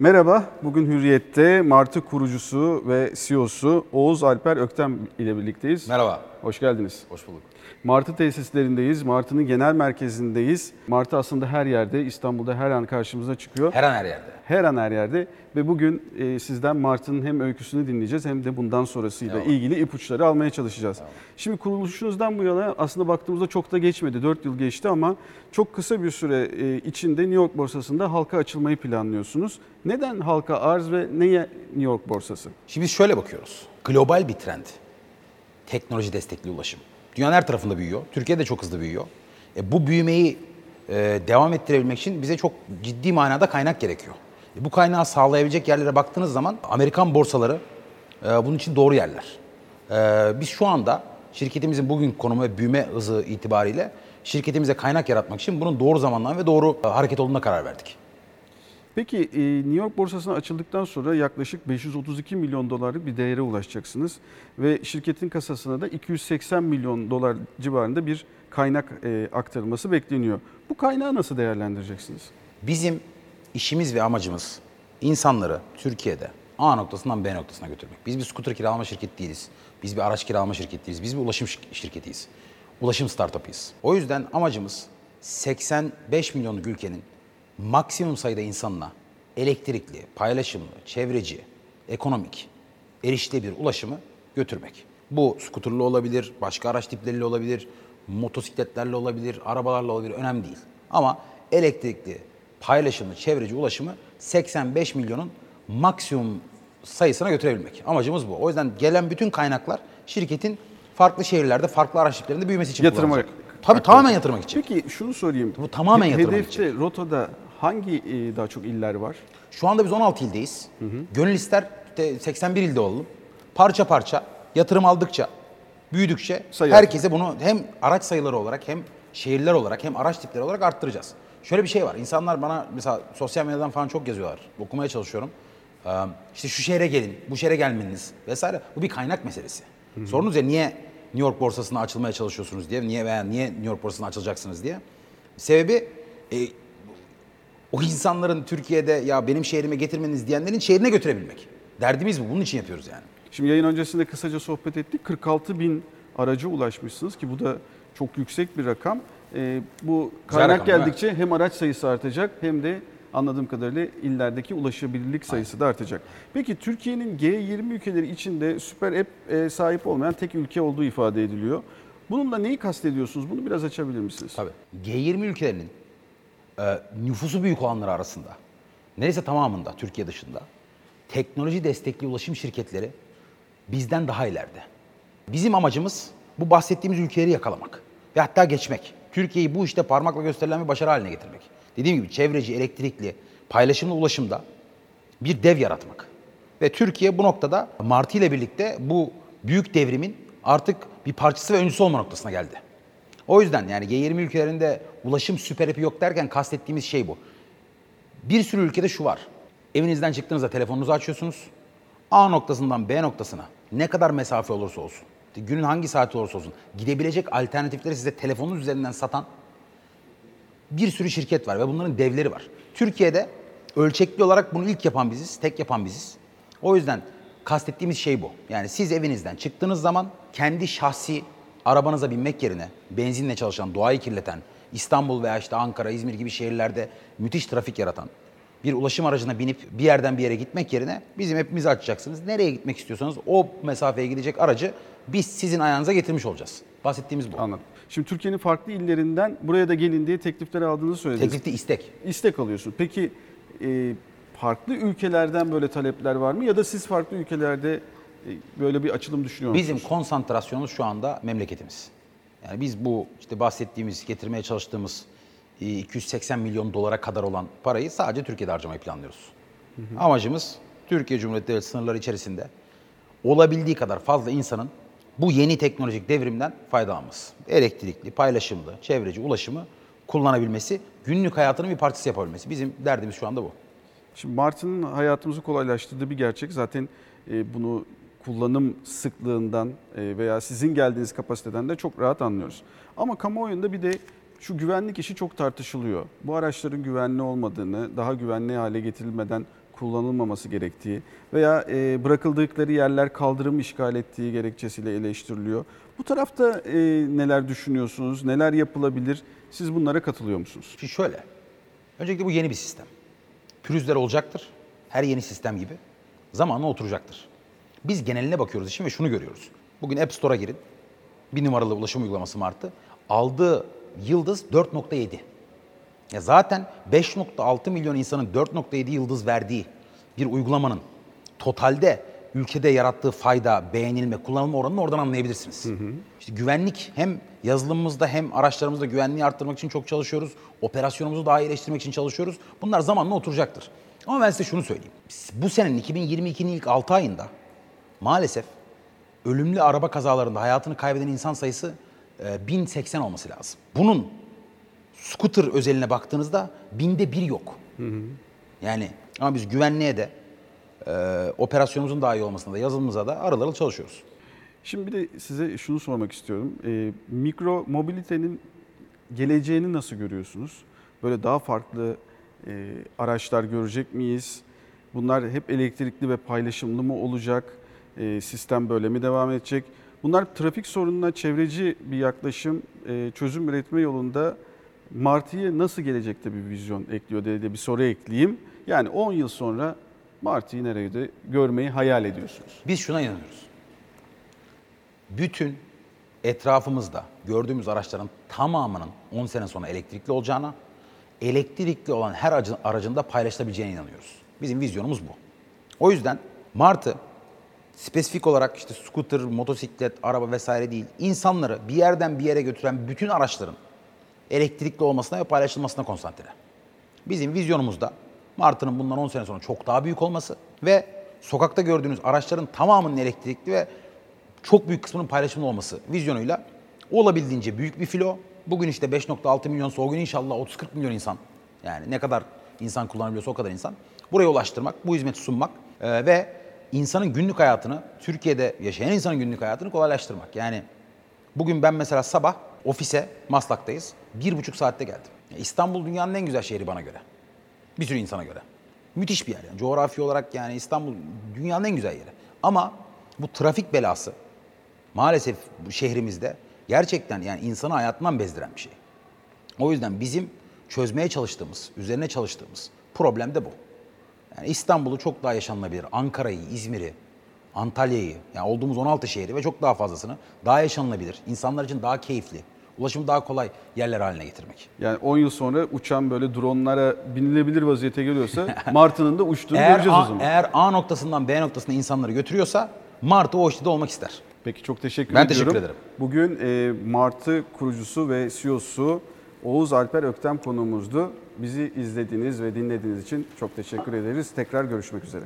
Merhaba, bugün Hürriyet'te Martı kurucusu ve CEO'su Oğuz Alper Öktem ile birlikteyiz. Merhaba. Hoş geldiniz. Hoş bulduk. Martı tesislerindeyiz, Martı'nın genel merkezindeyiz. Martı aslında her yerde, İstanbul'da her an karşımıza çıkıyor. Her an her yerde. Her an her yerde ve bugün sizden Martı'nın hem öyküsünü dinleyeceğiz hem de bundan sonrasıyla ilgili ipuçları almaya çalışacağız. Tamam. Şimdi kuruluşunuzdan bu yana aslında baktığımızda çok da geçmedi, 4 yıl geçti ama çok kısa bir süre içinde New York Borsası'nda halka açılmayı planlıyorsunuz. Neden halka arz ve neye New York Borsası? Şimdi biz şöyle bakıyoruz, global bir trend, teknoloji destekli ulaşım. Dünyanın her tarafında büyüyor. Türkiye'de çok hızlı büyüyor. Bu büyümeyi devam ettirebilmek için bize çok ciddi manada kaynak gerekiyor. Bu kaynağı sağlayabilecek yerlere baktığınız zaman Amerikan borsaları bunun için doğru yerler. Biz şu anda şirketimizin bugün konumu ve büyüme hızı itibariyle şirketimize kaynak yaratmak için bunun doğru zamandan ve doğru hareket olduğuna karar verdik. Peki New York borsasına açıldıktan sonra yaklaşık 532 milyon dolarlık bir değere ulaşacaksınız. Ve şirketin kasasına da 280 milyon dolar civarında bir kaynak aktarılması bekleniyor. Bu kaynağı nasıl değerlendireceksiniz? Bizim işimiz ve amacımız insanları Türkiye'de A noktasından B noktasına götürmek. Biz bir scooter kiralama şirketi değiliz. Biz bir araç kiralama şirketi değiliz. Biz bir ulaşım şirketiyiz. Ulaşım startup'ıyız. O yüzden amacımız 85 milyonluk ülkenin maksimum sayıda insanla elektrikli, paylaşımlı, çevreci, ekonomik, erişilebilir ulaşımı götürmek. Bu skuterli olabilir, başka araç tipleriyle olabilir, motosikletlerle olabilir, arabalarla olabilir, önemli değil. Ama elektrikli, paylaşımlı, çevreci ulaşımı 85 milyonun maksimum sayısına götürebilmek. Amacımız bu. O yüzden gelen bütün kaynaklar şirketin farklı şehirlerde, farklı araç tiplerinde büyümesi için kullanılacak. Tabii tamamen yatırmak için. Peki şunu sorayım. Bu tamamen yatırmak için. Hedefte, rotada hangi daha çok iller var? Şu anda biz 16 ildeyiz. Hı hı. Gönül ister 81 ilde olalım. Parça parça, yatırım aldıkça, büyüdükçe herkese bunu hem araç sayıları olarak hem şehirler olarak hem araç tipleri olarak arttıracağız. Şöyle bir şey var. İnsanlar bana mesela sosyal medyadan falan çok yazıyorlar. Okumaya çalışıyorum. İşte şu şehre gelin, bu şehre gelmeniz vesaire. Bu bir kaynak meselesi. Hı hı. Sorunuz ya niye New York borsasına açılmaya çalışıyorsunuz diye, niye veya niye New York borsasına açılacaksınız diye. Sebebi o insanların Türkiye'de ya benim şehrime getirmeniz diyenlerin şehrine götürebilmek. Derdimiz bu, bunun için yapıyoruz yani. Şimdi yayın öncesinde kısaca sohbet ettik. 46 bin araca ulaşmışsınız ki bu da çok yüksek bir rakam. Bu kaynak geldikçe hem araç sayısı artacak hem de anladığım kadarıyla illerdeki ulaşabilirlik sayısı da artacak. Peki Türkiye'nin G20 ülkeleri içinde süper app sahip olmayan tek ülke olduğu ifade ediliyor. Bununla neyi kastediyorsunuz? Bunu biraz açabilir misiniz? Tabii. G20 ülkelerinin nüfusu büyük olanları arasında, neredeyse tamamında Türkiye dışında, teknoloji destekli ulaşım şirketleri bizden daha ileride. Bizim amacımız bu bahsettiğimiz ülkeleri yakalamak ve hatta geçmek. Türkiye'yi bu işte parmakla gösterilen bir başarı haline getirmek. Dediğim gibi çevreci, elektrikli, paylaşımlı ulaşımda bir dev yaratmak. Ve Türkiye bu noktada Martı ile birlikte bu büyük devrimin artık bir parçası ve öncüsü olma noktasına geldi. O yüzden yani G20 ülkelerinde ulaşım süper app'i yok derken kastettiğimiz şey bu. Bir sürü ülkede şu var. Evinizden çıktığınızda telefonunuzu açıyorsunuz. A noktasından B noktasına ne kadar mesafe olursa olsun, günün hangi saati olursa olsun gidebilecek alternatifleri size telefonunuz üzerinden satan bir sürü şirket var ve bunların devleri var. Türkiye'de ölçekli olarak bunu ilk yapan biziz, tek yapan biziz. O yüzden kastettiğimiz şey bu. Yani siz evinizden çıktığınız zaman kendi şahsi arabanıza binmek yerine benzinle çalışan, doğayı kirleten, İstanbul veya işte Ankara, İzmir gibi şehirlerde müthiş trafik yaratan bir ulaşım aracına binip bir yerden bir yere gitmek yerine bizim hepimizi açacaksınız. Nereye gitmek istiyorsanız o mesafeye gidecek aracı biz sizin ayağınıza getirmiş olacağız. Bahsettiğimiz bu. Anladım. Şimdi Türkiye'nin farklı illerinden buraya da gelin diye teklifleri aldığını söylediniz. Teklifte istek. İstek alıyorsun. Peki farklı ülkelerden böyle talepler var mı? Ya da siz farklı ülkelerde böyle bir açılım düşünüyor musunuz? Bizim konsantrasyonumuz şu anda memleketimiz. Yani biz bu işte bahsettiğimiz, getirmeye çalıştığımız 280 milyon dolara kadar olan parayı sadece Türkiye'de harcamayı planlıyoruz. Hı hı. Amacımız Türkiye Cumhuriyeti Devleti sınırları içerisinde olabildiği kadar fazla insanın bu yeni teknolojik devrimden faydalanması. Elektrikli, paylaşımlı, çevreci ulaşımı kullanabilmesi, günlük hayatının bir parçası yapabilmesi. Bizim derdimiz şu anda bu. Şimdi Martı'nın hayatımızı kolaylaştırdığı bir gerçek. Zaten bunu kullanım sıklığından veya sizin geldiğiniz kapasiteden de çok rahat anlıyoruz. Ama kamuoyunda bir de şu güvenlik işi çok tartışılıyor. Bu araçların güvenli olmadığını, daha güvenli hale getirilmeden kullanılmaması gerektiği veya bırakıldıkları yerler kaldırım işgal ettiği gerekçesiyle eleştiriliyor. Bu tarafta neler düşünüyorsunuz, neler yapılabilir? Siz bunlara katılıyor musunuz? Şimdi şöyle, öncelikle bu yeni bir sistem. Pürüzler olacaktır, her yeni sistem gibi. Zamanla oturacaktır. Biz geneline bakıyoruz işin ve şunu görüyoruz. Bugün App Store'a girin, 1 numaralı ulaşım uygulaması Martı. Aldığı yıldız 4.7. Ya zaten 5.6 milyon insanın 4.7 yıldız verdiği bir uygulamanın totalde ülkede yarattığı fayda, beğenilme, kullanılma oranını oradan anlayabilirsiniz. Hı hı. İşte güvenlik hem yazılımımızda hem araçlarımızda güvenliği arttırmak için çok çalışıyoruz. Operasyonumuzu daha iyileştirmek için çalışıyoruz. Bunlar zamanla oturacaktır. Ama ben size şunu söyleyeyim. Bu senenin 2022'nin ilk 6 ayında maalesef ölümlü araba kazalarında hayatını kaybeden insan sayısı 1080 olması lazım. Bunun scooter özeline baktığınızda 1000'de 1 yok. Hı hı. Yani ama biz güvenliğe de operasyonumuzun daha iyi olmasına da yazılımımıza da aralı aralı çalışıyoruz. Şimdi bir de size şunu sormak istiyorum. Mikro mobilitenin geleceğini nasıl görüyorsunuz? Böyle daha farklı araçlar görecek miyiz? Bunlar hep elektrikli ve paylaşımlı mı olacak? Sistem böyle mi devam edecek? Bunlar trafik sorununa çevreci bir yaklaşım, çözüm üretme yolunda Martı'ya nasıl gelecekte bir vizyon ekliyor diye de bir soru ekleyeyim. Yani 10 yıl sonra Martı'yı nerede görmeyi hayal ediyorsunuz? Biz şuna inanıyoruz. Bütün etrafımızda gördüğümüz araçların tamamının 10 sene sonra elektrikli olacağına, elektrikli olan her aracında paylaşılabileceğine inanıyoruz. Bizim vizyonumuz bu. O yüzden Martı spesifik olarak işte scooter, motosiklet, araba vesaire değil, insanları bir yerden bir yere götüren bütün araçların elektrikli olmasına ve paylaşılmasına konsantre. Bizim vizyonumuzda Martı'nın bundan 10 sene sonra çok daha büyük olması ve sokakta gördüğünüz araçların tamamının elektrikli ve çok büyük kısmının paylaşımlı olması vizyonuyla olabildiğince büyük bir filo. Bugün işte 5.6 milyonsa o gün inşallah 30-40 milyon insan, yani ne kadar insan kullanabiliyorsa o kadar insan, buraya ulaştırmak, bu hizmeti sunmak ve insanın günlük hayatını, Türkiye'de yaşayan insanın günlük hayatını kolaylaştırmak. Yani bugün ben mesela sabah ofise, Maslak'tayız, 1,5 saatte geldim. İstanbul dünyanın en güzel şehri bana göre. Bir sürü insana göre. Müthiş bir yer. Yani coğrafi olarak yani İstanbul dünyanın en güzel yeri. Ama bu trafik belası maalesef bu şehrimizde gerçekten yani insanı hayatından bezdiren bir şey. O yüzden bizim çözmeye çalıştığımız, üzerine çalıştığımız problem de bu. Yani İstanbul'u çok daha yaşanılabilir, Ankara'yı, İzmir'i, Antalya'yı, yani olduğumuz 16 şehri ve çok daha fazlasını daha yaşanılabilir, insanlar için daha keyifli, ulaşımı daha kolay yerler haline getirmek. Yani 10 yıl sonra uçan böyle dronlara binilebilir vaziyete geliyorsa Martı'nın da uçtuğunu göreceğiz o zaman. Eğer A noktasından B noktasına insanları götürüyorsa Martı o işte olmak ister. Peki çok teşekkür ediyorum. Ben teşekkür ederim. Bugün Martı kurucusu ve CEO'su Oğuz Alper Öktem konuğumuzdu. Bizi izlediğiniz ve dinlediğiniz için çok teşekkür ederiz. Tekrar görüşmek üzere.